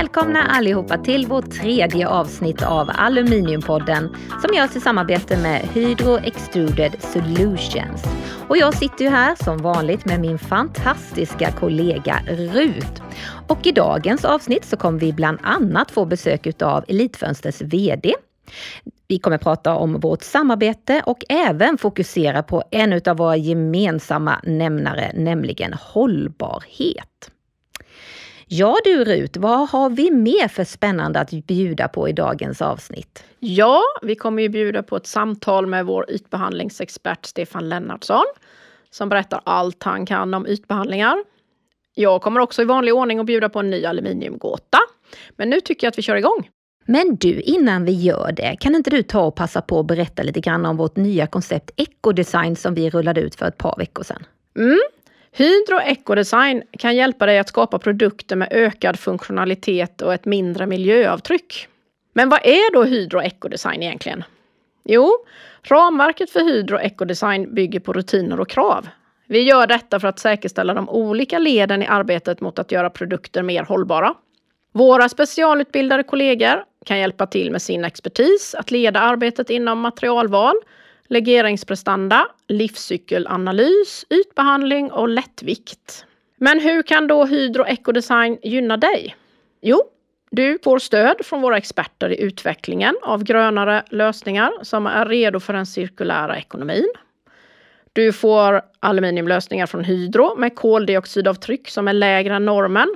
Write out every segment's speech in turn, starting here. Välkomna allihopa till vårt tredje avsnitt av Aluminiumpodden som görs i samarbete med Hydro Extruded Solutions. Och jag sitter ju här som vanligt med min fantastiska kollega Rut. Och i dagens avsnitt så kommer vi bland annat få besök av Elitfönsters vd. Vi kommer prata om vårt samarbete och även fokusera på en av våra gemensamma nämnare, nämligen hållbarhet. Ja du Rut, vad har vi mer för spännande att bjuda på i dagens avsnitt? Ja, vi kommer ju bjuda på ett samtal med vår ytbehandlingsexpert Stefan Lennartson som berättar allt han kan om ytbehandlingar. Jag kommer också i vanlig ordning att bjuda på en ny aluminiumgåta, men nu tycker jag att vi kör igång. Men du, innan vi gör det, kan inte du ta och passa på att berätta lite grann om vårt nya koncept EcoDesign som vi rullade ut för ett par veckor sedan? Hydro EcoDesign kan hjälpa dig att skapa produkter med ökad funktionalitet och ett mindre miljöavtryck. Men vad är då Hydro EcoDesign egentligen? Jo, ramverket för Hydro EcoDesign bygger på rutiner och krav. Vi gör detta för att säkerställa de olika leden i arbetet mot att göra produkter mer hållbara. Våra specialutbildade kollegor kan hjälpa till med sin expertis att leda arbetet inom materialval, legeringsprestanda, livscykelanalys, ytbehandling och lättvikt. Men hur kan då Hydro EcoDesign gynna dig? Jo, du får stöd från våra experter i utvecklingen av grönare lösningar som är redo för den cirkulära ekonomin. Du får aluminiumlösningar från Hydro med koldioxidavtryck som är lägre än normen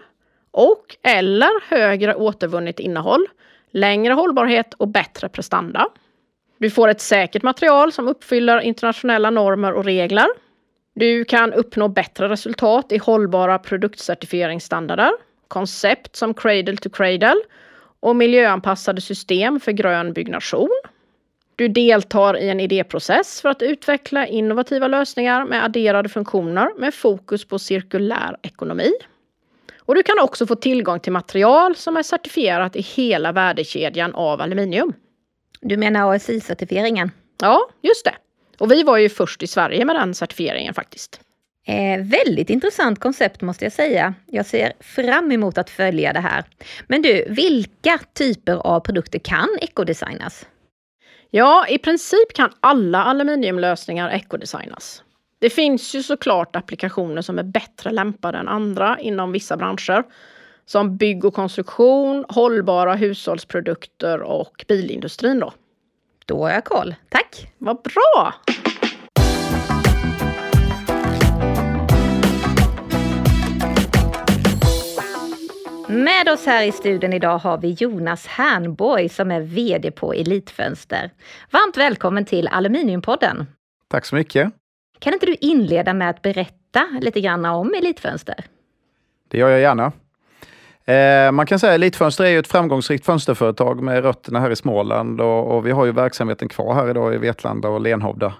och eller högre återvunnet innehåll, längre hållbarhet och bättre prestanda. Du får ett säkert material som uppfyller internationella normer och regler. Du kan uppnå bättre resultat i hållbara produktcertifieringsstandarder, koncept som cradle to cradle och miljöanpassade system för grön byggnation. Du deltar i en idéprocess för att utveckla innovativa lösningar med adderade funktioner med fokus på cirkulär ekonomi. Och du kan också få tillgång till material som är certifierat i hela värdekedjan av aluminium. Du menar ASI-certifieringen? Ja, just det. Och vi var ju först i Sverige med den certifieringen faktiskt. Väldigt intressant koncept måste jag säga. Jag ser fram emot att följa det här. Men du, vilka typer av produkter kan ekodesignas? Ja, i princip kan alla aluminiumlösningar ekodesignas. Det finns ju såklart applikationer som är bättre lämpade än andra inom vissa branscher. Som bygg och konstruktion, hållbara hushållsprodukter och bilindustrin då. Då har jag koll. Tack! Vad bra! Med oss här i studion idag har vi Jonas Härnborg som är vd på Elitfönster. Varmt välkommen till Aluminiumpodden. Tack så mycket. Kan inte du inleda med att berätta lite grann om Elitfönster? Det gör jag gärna. Man kan säga att Elitfönster är ju ett framgångsrikt fönsterföretag med rötterna här i Småland och vi har ju verksamheten kvar här idag i Vetlanda och Lenhovda.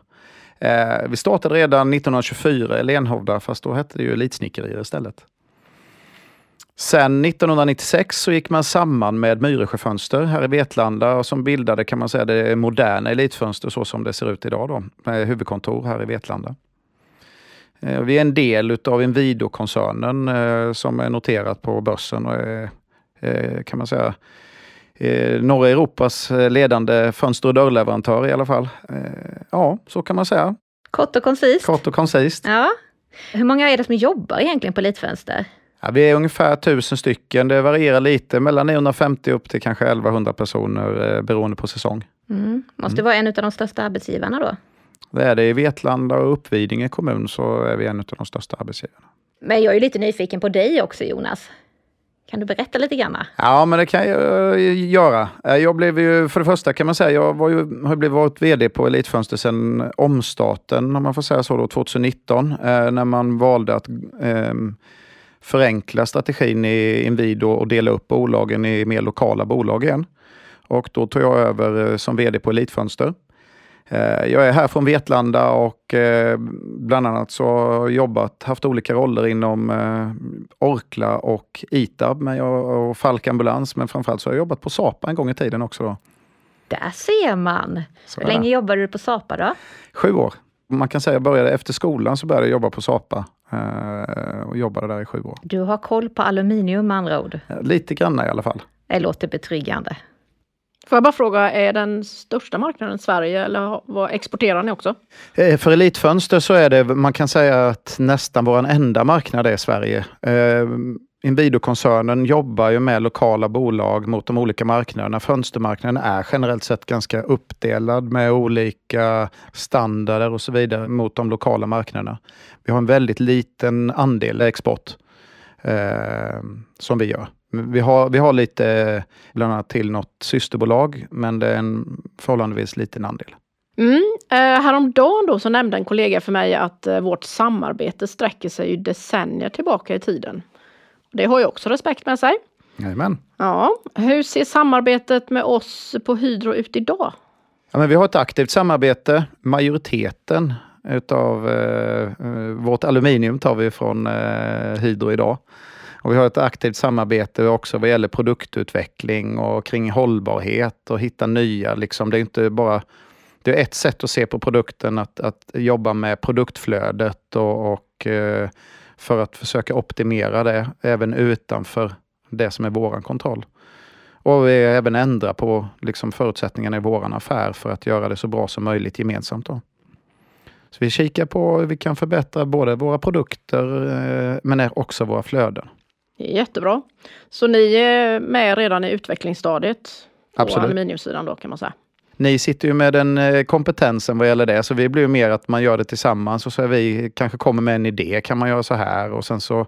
Vi startade redan 1924 i Lenhovda, fast då hette det ju Elitsnickerier istället. Sen 1996 så gick man samman med Myresjöfönster här i Vetlanda och som bildade kan man säga det moderna Elitfönster så som det ser ut idag då, med huvudkontor här i Vetlanda. Vi är en del av Envido-koncernen som är noterat på börsen och är, kan man säga, norra Europas ledande fönster- och dörrleverantör i alla fall. Ja, så kan man säga. Kort och koncist. Kort och koncist. Ja. Hur många är det som jobbar egentligen på Elitfönster? Ja, vi är ungefär 1000 stycken. Det varierar lite mellan 950 upp till kanske 1100 personer beroende på säsong. Måste vara en av de största arbetsgivarna då? Det är det i Vetlanda och Uppvidinge kommun så är vi en av de största arbetsgivarna. Men jag är ju lite nyfiken på dig också Jonas. Kan du berätta lite grann? Ja, men det kan jag göra. Jag blev ju, för det första kan man säga, jag har blivit vd på Elitfönster sedan omstarten, om man får säga så då, 2019. När man valde att förenkla strategin i Inwido och dela upp bolagen i mer lokala bolag igen. Och då tog jag över som vd på Elitfönster. Jag är här från Vetlanda och bland annat så har jobbat, haft olika roller inom Orkla och Itab och Falkambulans, men framförallt så har jag jobbat på Sapa en gång i tiden också då. Där ser man! Så hur länge jobbade du på Sapa då? 7 år. Man kan säga att jag började efter skolan så började jag jobba på Sapa och jobbade där i 7 år. Du har koll på aluminium med andra ord? Lite grann i alla fall. Det låter betryggande. Får jag bara fråga, är den största marknaden Sverige eller vad exporterar ni också? För Elitfönster så är det, man kan säga att nästan vår enda marknad är Sverige. Inwido-koncernen jobbar ju med lokala bolag mot de olika marknaderna. Fönstermarknaden är generellt sett ganska uppdelad med olika standarder och så vidare mot de lokala marknaderna. Vi har en väldigt liten andel export som vi gör. Vi har lite, bland annat till något systerbolag, men det är en förhållandevis liten andel. Häromdagen då så nämnde en kollega för mig att vårt samarbete sträcker sig ju decennier tillbaka i tiden. Det har ju också respekt med sig. Jajamän. Ja, hur ser samarbetet med oss på Hydro ut idag? Ja, men vi har ett aktivt samarbete. Majoriteten utav vårt aluminium tar vi från Hydro idag. Och vi har ett aktivt samarbete också vad gäller produktutveckling och kring hållbarhet och hitta nya. Liksom. Det är inte bara, det är ett sätt att se på produkten, att jobba med produktflödet och för att försöka optimera det även utanför det som är våran kontroll. Och vi även ändra på liksom, förutsättningarna i våran affär för att göra det så bra som möjligt gemensamt då. Så vi kikar på hur vi kan förbättra både våra produkter men också våra flöden. Jättebra. Så ni är med redan i utvecklingsstadiet på aluminiumsidan då kan man säga. Ni sitter ju med den kompetensen vad gäller det, så vi blir ju mer att man gör det tillsammans och så är vi kanske kommer med en idé, kan man göra så här, och sen så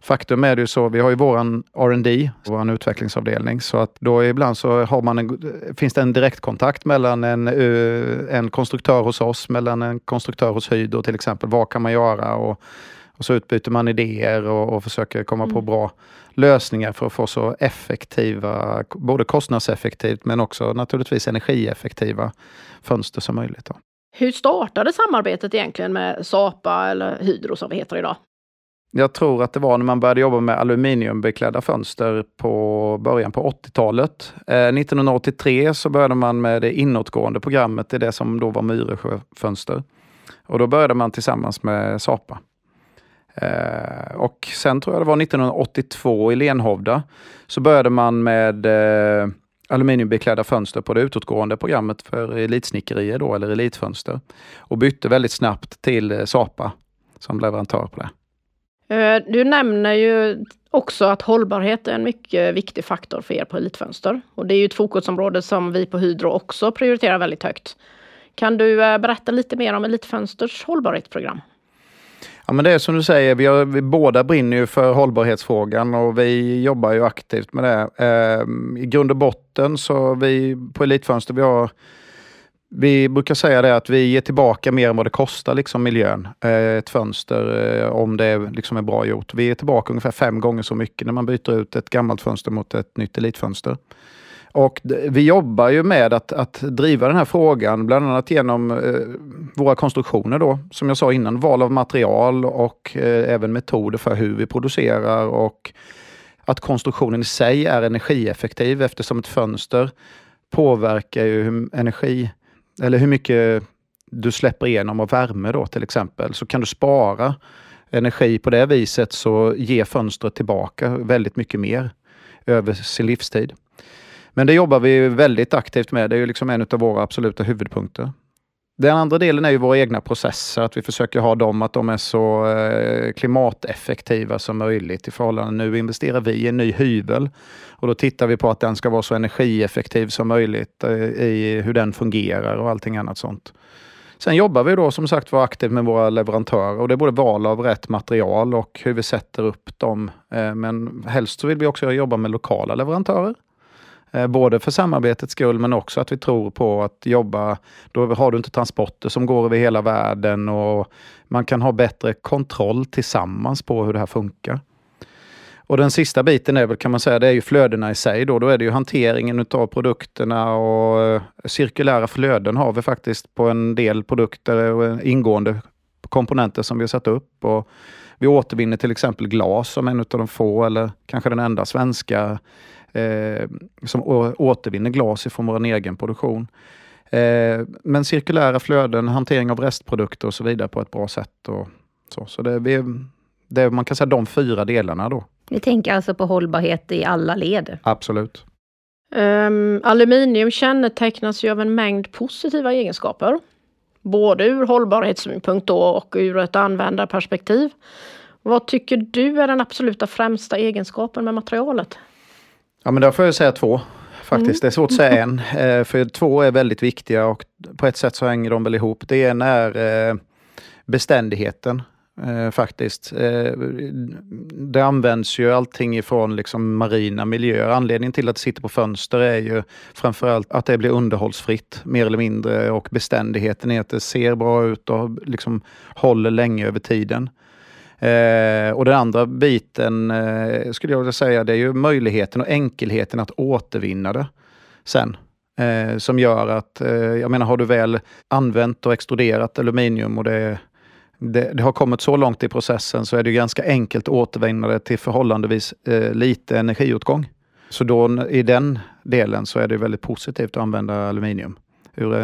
faktum är det ju så, vi har ju våran R&D, våran utvecklingsavdelning, så att då ibland så har man finns det en direktkontakt mellan en konstruktör hos oss, mellan en konstruktör hos Hydro till exempel, vad kan man göra, och så utbyter man idéer och försöker komma på bra lösningar för att få så effektiva, både kostnadseffektivt men också naturligtvis energieffektiva fönster som möjligt då. Hur startade samarbetet egentligen med Sapa eller Hydro som vi heter idag? Jag tror att det var när man började jobba med aluminiumbeklädda fönster på början på 80-talet. 1983 så började man med det inåtgående programmet, det som då var Myresjöfönster. Och då började man tillsammans med Sapa. Och sen tror jag det var 1982 i Lenhovda så började man med aluminiumbeklädda fönster på det utåtgående programmet för Elitsnickerier då, eller Elitfönster, och bytte väldigt snabbt till Sapa som leverantör på det. Du nämner ju också att hållbarhet är en mycket viktig faktor för er på Elitfönster, och det är ju ett fokusområde som vi på Hydro också prioriterar väldigt högt. Kan du berätta lite mer om Elitfönsters hållbarhetsprogram? Ja, men det är som du säger, vi båda brinner ju för hållbarhetsfrågan och vi jobbar ju aktivt med det. I grund och botten så vi på Elitfönster, vi brukar säga det att vi ger tillbaka mer än vad det kostar liksom, miljön. Ett fönster, om det liksom är bra gjort. Vi ger tillbaka ungefär 5 gånger så mycket när man byter ut ett gammalt fönster mot ett nytt Elitfönster. Och vi jobbar ju med att driva den här frågan bland annat genom våra konstruktioner då. Som jag sa innan, val av material och även metoder för hur vi producerar, och att konstruktionen i sig är energieffektiv eftersom ett fönster påverkar ju hur energi, eller hur mycket du släpper igenom av värme då till exempel. Så kan du spara energi på det viset, så ger fönstret tillbaka väldigt mycket mer över sin livstid. Men det jobbar vi väldigt aktivt med. Det är ju liksom en av våra absoluta huvudpunkter. Den andra delen är ju våra egna processer. Att vi försöker ha dem, att de är så klimateffektiva som möjligt i förhållande. Nu investerar vi i en ny hyvel. Och då tittar vi på att den ska vara så energieffektiv som möjligt i hur den fungerar och allting annat sånt. Sen jobbar vi då som sagt var aktivt med våra leverantörer, och det är både val av rätt material och hur vi sätter upp dem. Men helst så vill vi också jobba med lokala leverantörer. Både för samarbetets skull, men också att vi tror på att jobba, då har du inte transporter som går över hela världen, och man kan ha bättre kontroll tillsammans på hur det här funkar. Och den sista biten är väl, kan man säga, det är ju flödena i sig då. Då är det ju hanteringen utav produkterna, och cirkulära flöden har vi faktiskt på en del produkter och ingående komponenter som vi har satt upp, och vi återvinner till exempel glas som en utav de få, eller kanske den enda svenska som återvinner glas ifrån vår egen produktion. Men cirkulära flöden, hantering av restprodukter och så vidare på ett bra sätt. Och så det, vi Det, man kan säga de fyra delarna då. Vi tänker alltså på hållbarhet i alla led. Absolut. Aluminium kännetecknas ju av en mängd positiva egenskaper. Både ur hållbarhetssynpunkt då och ur ett användarperspektiv. Vad tycker du är den absoluta främsta egenskapen med materialet? Ja, men där får jag säga två faktiskt. Det är svårt att säga en. För två är väldigt viktiga och på ett sätt så hänger de väl ihop. Det ena är beständigheten. Faktiskt. Det används ju allting ifrån liksom marina miljöer. Anledningen till att det sitter på fönster är ju framförallt att det blir underhållsfritt mer eller mindre, och beständigheten är att det ser bra ut och liksom håller länge över tiden. Och den andra biten skulle jag vilja säga, det är ju möjligheten och enkelheten att återvinna det sen. Som gör att, jag menar, har du väl använt och extruderat aluminium och det har kommit så långt i processen, så är det ju ganska enkelt att återvinna det till förhållandevis lite energiåtgång. Så då i den delen så är det väldigt positivt att använda aluminium ur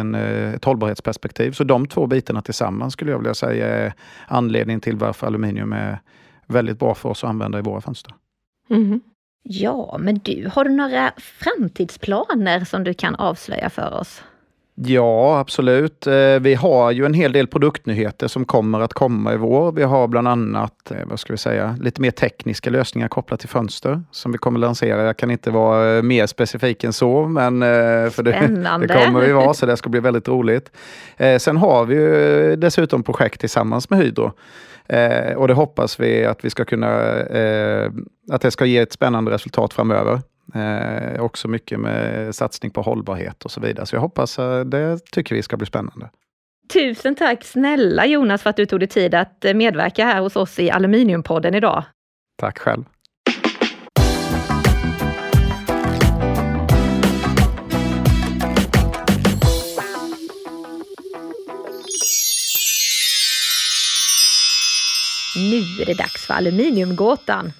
ett hållbarhetsperspektiv. Så de två bitarna tillsammans skulle jag vilja säga är anledningen till varför aluminium är väldigt bra för oss att använda i våra fönster. Mm. Ja, men du, har du några framtidsplaner som du kan avslöja för oss? Ja, absolut. Vi har ju en hel del produktnyheter som kommer att komma i vår. Vi har bland annat, lite mer tekniska lösningar kopplat till fönster som vi kommer att lansera. Jag kan inte vara mer specifik än så, men för det kommer vi vara, så det ska bli väldigt roligt. Sen har vi ju dessutom projekt tillsammans med Hydro. Och det hoppas vi att vi ska kunna, att det ska ge ett spännande resultat framöver. Också mycket med satsning på hållbarhet och så vidare. Så jag hoppas, det tycker vi ska bli spännande. Tusen tack snälla Jonas för att du tog dig tid att medverka här hos oss i Aluminiumpodden idag. Tack själv. Nu är det dags för Aluminiumgåtan.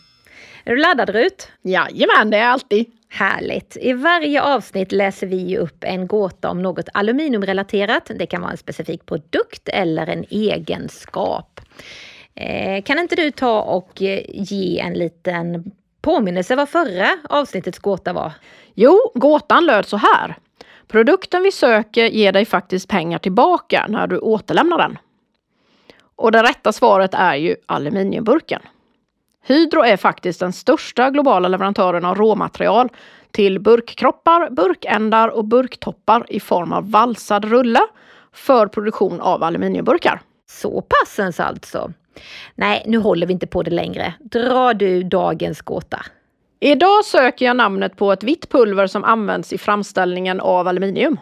Är du laddad, Rut? Jajamän, det är alltid. Härligt. I varje avsnitt läser vi upp en gåta om något aluminiumrelaterat. Det kan vara en specifik produkt eller en egenskap. Kan inte du ta och ge en liten påminnelse vad förra avsnittets gåta var? Jo, gåtan löd så här. Produkten vi söker ger dig faktiskt pengar tillbaka när du återlämnar den. Och det rätta svaret är ju aluminiumburken. Hydro är faktiskt den största globala leverantören av råmaterial till burkkroppar, burkändar och burktoppar i form av valsad rulle för produktion av aluminiumburkar. Så passens alltså. Nej, nu håller vi inte på det längre. Dra du dagens gåta. Idag söker jag namnet på ett vitt pulver som används i framställningen av aluminium.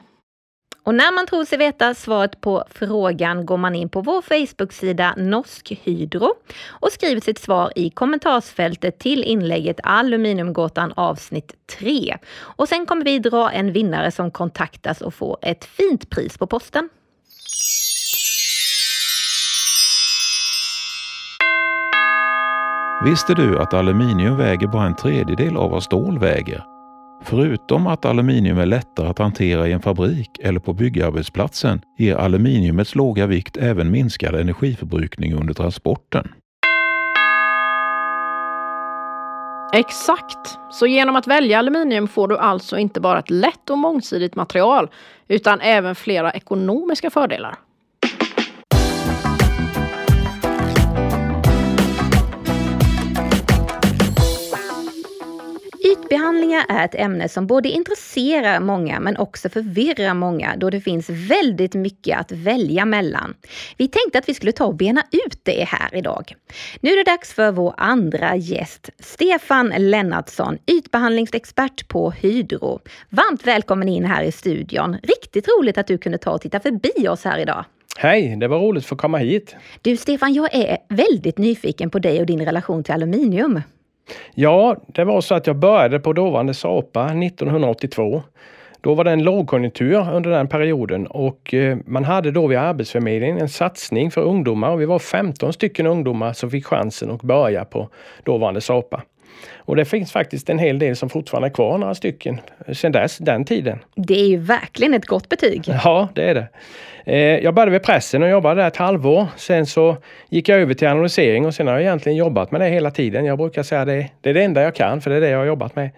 Och när man tror sig veta svaret på frågan går man in på vår Facebook-sida Norsk Hydro och skriver sitt svar i kommentarsfältet till inlägget Aluminiumgåtan avsnitt 3. Och sen kommer vi dra en vinnare som kontaktas och får ett fint pris på posten. Visste du att aluminium väger bara en tredjedel av vad stål väger? Förutom att aluminium är lättare att hantera i en fabrik eller på byggarbetsplatsen ger aluminiumets låga vikt även minskad energiförbrukning under transporten. Exakt! Så genom att välja aluminium får du alltså inte bara ett lätt och mångsidigt material utan även flera ekonomiska fördelar. Ytbehandlingar är ett ämne som både intresserar många men också förvirrar många, då det finns väldigt mycket att välja mellan. Vi tänkte att vi skulle ta och bena ut det här idag. Nu är det dags för vår andra gäst, Stefan Lennartson, ytbehandlingsexpert på Hydro. Varmt välkommen in här i studion. Riktigt roligt att du kunde ta och titta förbi oss här idag. Hej, det var roligt för att komma hit. Du Stefan, jag är väldigt nyfiken på dig och din relation till aluminium. Ja, det var så att jag började på dåvarande Sapa 1982. Då var det en lågkonjunktur under den perioden och man hade då vid Arbetsförmedlingen en satsning för ungdomar. Och vi var 15 stycken ungdomar som fick chansen att börja på dåvarande Sapa. Och det finns faktiskt en hel del som fortfarande är kvar, några stycken, sedan dess, den tiden. Det är ju verkligen ett gott betyg. Ja, det är det. Jag började vid pressen och jobbade där ett halvår. Sen så gick jag över till analysering och sen har jag egentligen jobbat med det hela tiden. Jag brukar säga det är det enda jag kan, för det är det jag har jobbat med.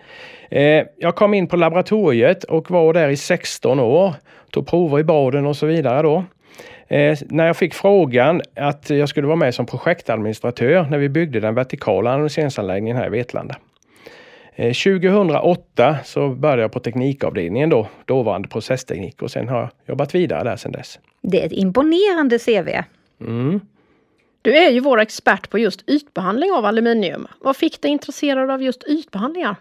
Jag kom in på laboratoriet och var där i 16 år. Tog prover i baden och så vidare då. När jag fick frågan att jag skulle vara med som projektadministratör när vi byggde den vertikala analyseringsanläggningen här i Vetlanda. 2008 så började jag på teknikavdelningen då, dåvarande processteknik, och sen har jag jobbat vidare där sedan dess. Det är ett imponerande CV. Mm. Du är ju vår expert på just ytbehandling av aluminium. Vad fick dig intresserad av just ytbehandlingar?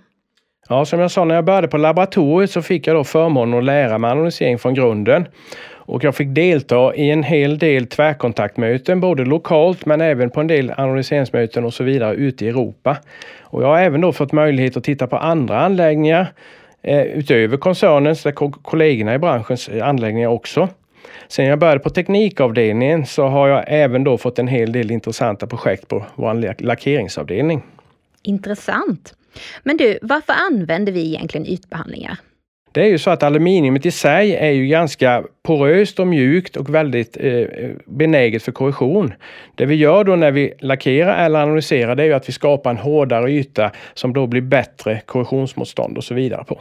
Ja, som jag sa, när jag började på laboratoriet så fick jag då förmånen att lära mig analysering från grunden. Och jag fick delta i en hel del tvärkontaktmöten, både lokalt men även på en del analyseringsmöten och så vidare ute i Europa. Och jag har även då fått möjlighet att titta på andra anläggningar utöver koncernens, där kollegorna i branschens anläggningar också. Sen jag började på teknikavdelningen så har jag även då fått en hel del intressanta projekt på vår lackeringsavdelning. Intressant. Men du, varför använder vi egentligen ytbehandlingar? Det är ju så att aluminiumet i sig är ju ganska poröst och mjukt och väldigt benäget för korrosion. Det vi gör då när vi lackerar eller analyserar, det är ju att vi skapar en hårdare yta som då blir bättre korrosionsmotstånd och så vidare på.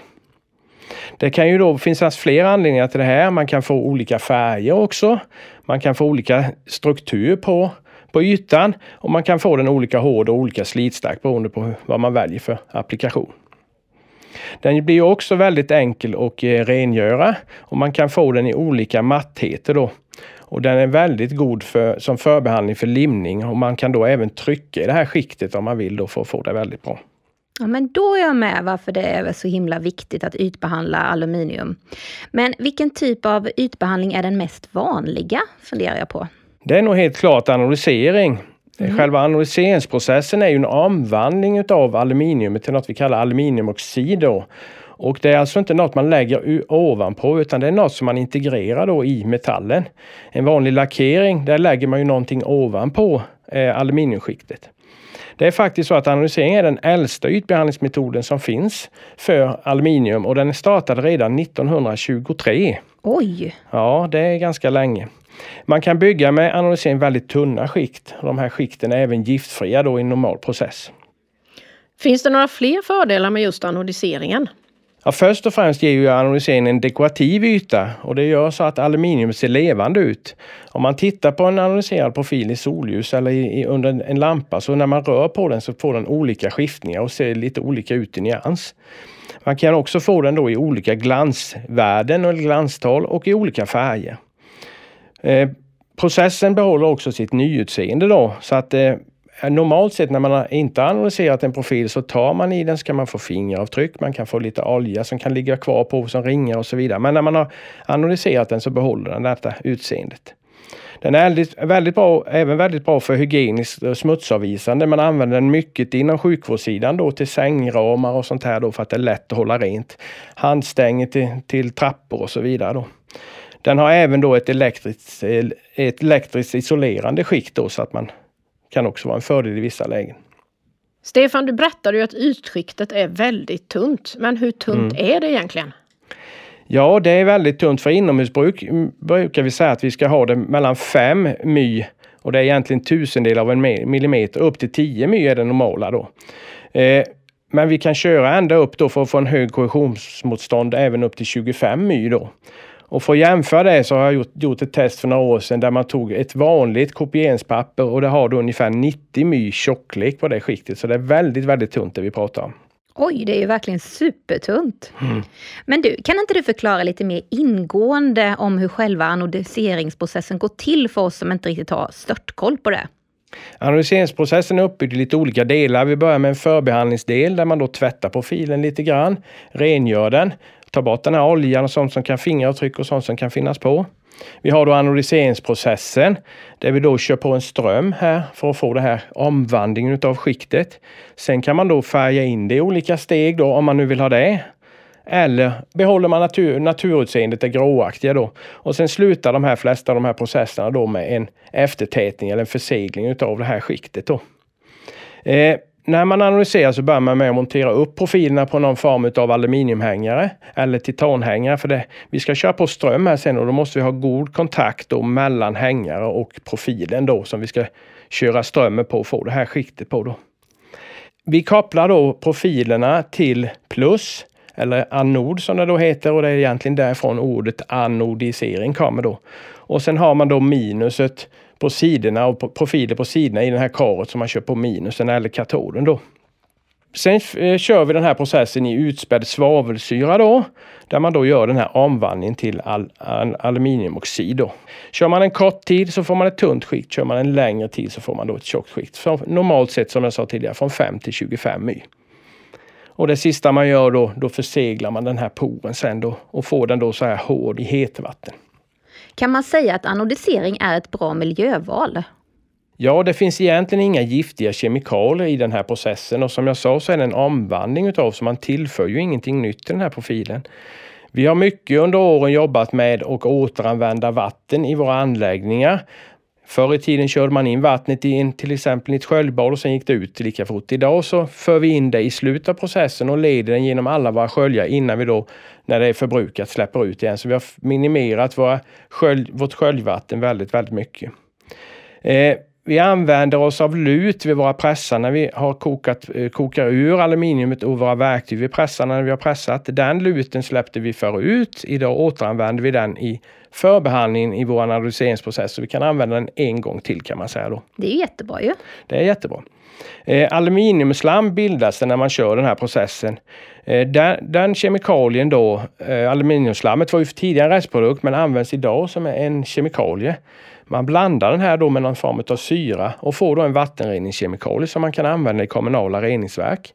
Det kan ju då finnas flera anledningar till det här. Man kan få olika färger också. Man kan få olika struktur på ytan och man kan få den olika hård och olika slitstark beroende på vad man väljer för applikation. Den blir också väldigt enkel och rengöra och man kan få den i olika mattheter då. Och den är väldigt god som förbehandling för limning och man kan då även trycka i det här skiktet om man vill då för att få det väldigt bra. Ja, men då är jag med varför det är så himla viktigt att ytbehandla aluminium. Men vilken typ av ytbehandling är den mest vanliga, funderar jag på. Det är nog helt klart analysering. Mm. Själva analyseringsprocessen är ju en omvandling av aluminiumet till något vi kallar aluminiumoxid då. Och det är alltså inte något man lägger ovanpå utan det är något som man integrerar då i metallen. En vanlig lackering, där lägger man ju någonting ovanpå aluminiumskiktet. Det är faktiskt så att analysering är den äldsta ytbehandlingsmetoden som finns för aluminium och den startade redan 1923. Oj! Ja, det är ganska länge. Man kan bygga med analysering väldigt tunna skikt. De här skikten är även giftfria då i en normal process. Finns det några fler fördelar med just analyseringen? Ja, först och främst ger ju analyseringen en dekorativ yta och det gör så att aluminium ser levande ut. Om man tittar på en analyserad profil i solljus eller under en lampa, så när man rör på den så får den olika skiftningar och ser lite olika ut i nyans. Man kan också få den då i olika glansvärden och glanstal och i olika färger. Processen behåller också sitt nyutseende då, så att normalt sett när man inte har analyserat en profil så tar man i den så kan man få fingeravtryck, man kan få lite olja som kan ligga kvar på som ringar och så vidare. Men när man har analyserat den så behåller den detta utseendet. Den är väldigt bra för hygieniskt och smutsavvisande. Man använder den mycket inom sjukvårdssidan då, till sängramar och sånt här då, för att det är lätt att hålla rent. Handstänger till trappor och så vidare då. Den har även då ett elektriskt isolerande skikt då, så att man kan också vara en fördel i vissa lägen. Stefan, du berättade ju att ytskiktet är väldigt tunt. Men hur tunt är det egentligen? Ja, det är väldigt tunt. För inomhusbruk brukar vi säga att vi ska ha det mellan 5 my. Och det är egentligen 1000 av en millimeter. Upp till 10 my är det normala då. Men vi kan köra ända upp då för att få en hög korrosionsmotstånd även upp till 25 my då. Och för att jämföra det så har jag gjort ett test för några år sedan där man tog ett vanligt kopieringspapper och det har då ungefär 90 my tjocklek på det skiktet. Så det är väldigt, väldigt tunt det vi pratar om. Oj, det är ju verkligen supertunt. Mm. Men du, kan inte du förklara lite mer ingående om hur själva analyseringsprocessen går till för oss som inte riktigt har störtkoll på det? Analyseringsprocessen är uppbyggd i lite olika delar. Vi börjar med en förbehandlingsdel där man då tvättar profilen lite grann, rengör den. Ta bort den här oljan och sånt som kan fingeravtryck och sånt som kan finnas på. Vi har då analyseringsprocessen där vi då kör på en ström här för att få det här omvandlingen av skiktet. Sen kan man då färga in det i olika steg då om man nu vill ha det. Eller behåller man naturutseendet, det gråaktiga då. Och sen slutar de här flesta av de här processerna då med en eftertätning eller en försegling av det här skiktet då. När man analyserar så börjar man med att montera upp profilerna på någon form av aluminiumhängare eller titanhängare. För vi ska köra på ström här sen och då måste vi ha god kontakt då mellan hängare och profilen då som vi ska köra strömmen på och få det här skiktet på då. Vi kopplar då profilerna till plus eller anod som det då heter och det är egentligen därifrån ordet anodisering kommer då. Och sen har man då minuset på sidorna och profiler på sidorna i den här karet som man kör på minusen eller katoden då. Sen kör vi den här processen i utspädd svavelsyra då, där man då gör den här omvandlingen till aluminiumoxid då. Kör man en kort tid så får man ett tunt skikt, kör man en längre tid så får man då ett tjockt skikt. Så normalt sett som jag sa tidigare från 5 till 25 my. Och det sista man gör då förseglar man den här poren sen då och får den då så här hård i hetvatten. Kan man säga att anodisering är ett bra miljöval? Ja, det finns egentligen inga giftiga kemikalier i den här processen och som jag sa så är det en omvandling utav så man tillför ju ingenting nytt till den här profilen. Vi har mycket under åren jobbat med och återanvända vatten i våra anläggningar. Förr i tiden körde man in vattnet i till exempel ett sköljbad och sen gick det ut lika fort. Idag så för vi in det i slutet av processen och leder den genom alla våra sköljar innan vi då, när det är förbrukat, släpper ut igen. Så vi har minimerat vårt sköljvatten väldigt, väldigt mycket. Vi använder oss av lut vid våra pressar när vi har kokar ur aluminiumet och våra verktyg vid pressarna när vi har pressat. Den luten släppte vi förr ut. Idag återanvänder vi den i förbehandlingen i vår analyseringsprocess. Så vi kan använda den en gång till kan man säga då. Det är jättebra ju. Det är jättebra. Aluminiumslam bildas när man kör den här processen. Den kemikalien då, aluminiumslammet var ju för tidigare en restprodukt men används idag som en kemikalie. Man blandar den här då med någon form av syra och får då en vattenreningskemikalie som man kan använda i kommunala reningsverk.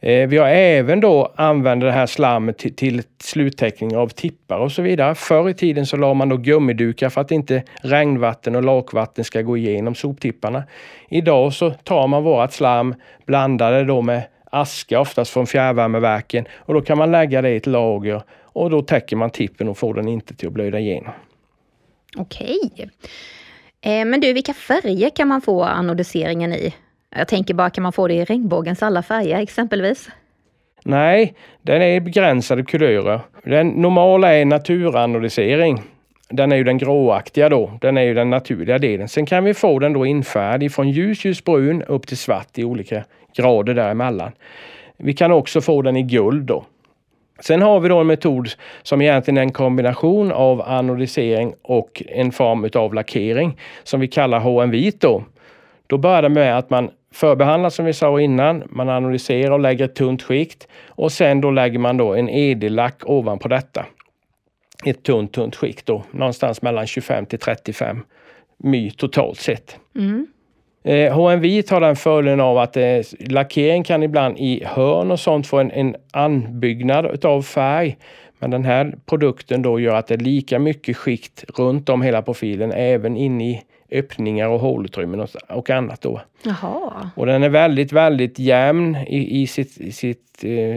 Vi har även då använt det här slammet till sluttäckning av tippar och så vidare. Förr i tiden så la man då gummidukar för att inte regnvatten och lakvatten ska gå igenom soptipparna. Idag så tar man vårat slam, blandar det då med aska oftast från fjärrvärmeverken och då kan man lägga det i ett lager och då täcker man tippen och får den inte till att blöda igenom. Okej. Men du, vilka färger kan man få anodiseringen i? Jag tänker bara, kan man få det i regnbågens alla färger exempelvis? Nej, den är begränsade kulörer. Den normala är naturanodisering. Den är ju den gråaktiga då. Den är ju den naturliga delen. Sen kan vi få den då infärdig från ljusbrun upp till svart i olika grader däremellan. Vi kan också få den i guld då. Sen har vi då en metod som egentligen är en kombination av anodisering och en form av lackering som vi kallar HM-vit då. Då börjar det med att man förbehandlar som vi sa innan, man anodiserar och lägger ett tunt skikt och sen då lägger man då en ED-lack ovanpå detta. Ett tunt skikt då, någonstans mellan 25 till 35 my totalt sett. Mm. HMV har den fördelen av att lackering kan ibland i hörn och sånt få en anbyggnad av färg. Men den här produkten då gör att det är lika mycket skikt runt om hela profilen, även in i öppningar och hålutrymmen och annat då. Jaha. Och den är väldigt, väldigt jämn i sitt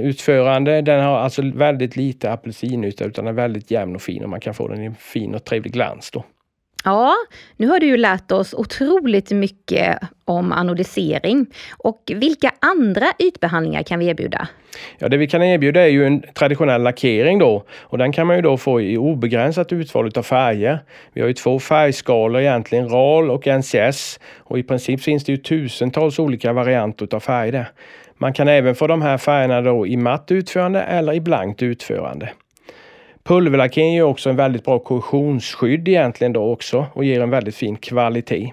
utförande. Den har alltså väldigt lite apelsinyta utan den är väldigt jämn och fin och man kan få den i en fin och trevlig glans då. Ja, nu har du ju lärt oss otroligt mycket om anodisering. Och vilka andra ytbehandlingar kan vi erbjuda? Ja, det vi kan erbjuda är ju en traditionell lackering då. Och den kan man ju då få i obegränsat utval av färger. Vi har ju två färgskalor egentligen, RAL och NCS. Och i princip finns det ju tusentals olika varianter av färger där. Man kan även få de här färgerna då i matt utförande eller i blankt utförande. Pulverlackering är också en väldigt bra korrosionsskydd egentligen då också och ger en väldigt fin kvalitet.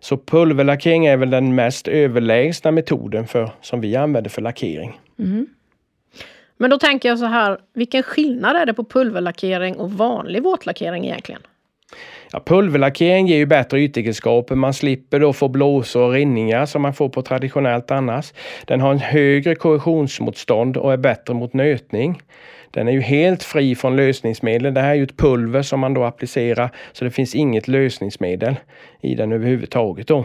Så pulverlackering är väl den mest överlägsna metoden som vi använder för lackering. Mm. Men då tänker jag så här, vilken skillnad är det på pulverlackering och vanlig våtlackering egentligen? Ja, pulverlackering ger ju bättre ytegenskaper. Man slipper då få blåsor och rinningar som man får på traditionellt annars. Den har en högre korrosionsmotstånd och är bättre mot nötning. Den är ju helt fri från lösningsmedel. Det här är ju ett pulver som man då applicerar så det finns inget lösningsmedel i den överhuvudtaget då.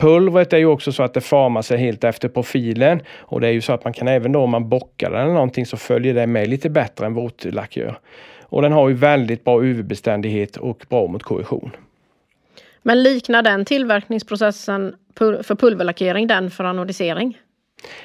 Pulvret är ju också så att det formar sig helt efter profilen och det är ju så att man kan även då om man bockar den eller någonting så följer det med lite bättre än våtlack gör. Och den har ju väldigt bra UV-beständighet och bra mot korrosion. Men liknar den tillverkningsprocessen för pulverlackering den för anodisering?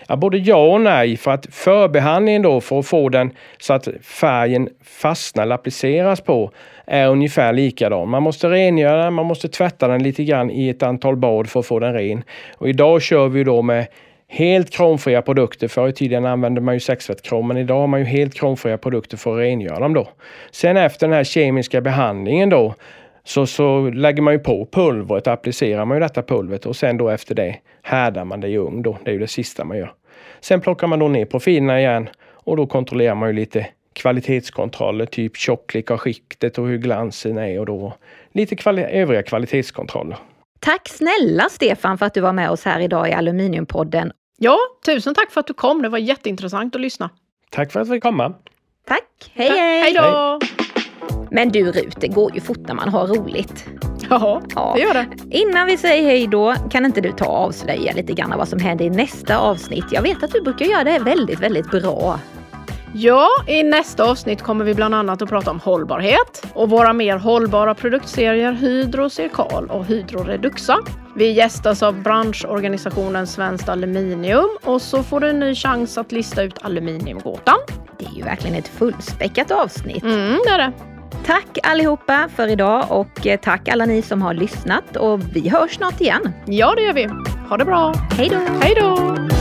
Ja, både ja och nej, för att förbehandlingen då för att få den så att färgen fastnar eller appliceras på är ungefär likadan. Man måste rengöra den, man måste tvätta den lite grann i ett antal bad för att få den ren. Och idag kör vi då med helt kromfria produkter. Förr i tiden använde man ju sexfettkrom, men idag har man ju helt kromfria produkter för att rengöra dem då. Sen efter den här kemiska behandlingen då så lägger man ju på pulvret, applicerar man ju detta pulvret och sen då efter det härdar man det i ugn då. Det är ju det sista man gör. Sen plockar man då ner profilerna igen och då kontrollerar man ju lite kvalitetskontroller, typ tjocklek av skiktet och hur glansen är och då lite övriga kvalitetskontroller. Tack snälla Stefan för att du var med oss här idag i Aluminiumpodden. Ja, tusen tack för att du kom. Det var jätteintressant att lyssna. Tack för att vi kom. Tack, hej hej! Hej då! Men du Rut, det går ju fort när man har roligt. Jaha, ja, det gör det. Innan vi säger hej då, kan inte du ta och avslöja lite grann vad som händer i nästa avsnitt? Jag vet att du brukar göra det väldigt, väldigt bra. Ja, i nästa avsnitt kommer vi bland annat att prata om hållbarhet och våra mer hållbara produktserier Hydro CIRCAL och Hydro REDUXA. Vi gästas av branschorganisationen Svenskt Aluminium och så får du en ny chans att lista ut aluminiumgåtan. Det är ju verkligen ett fullspäckat avsnitt. Mm, det är det. Tack allihopa för idag och tack alla ni som har lyssnat och vi hörs snart igen. Ja, det gör vi. Ha det bra. Hej då. Hej då.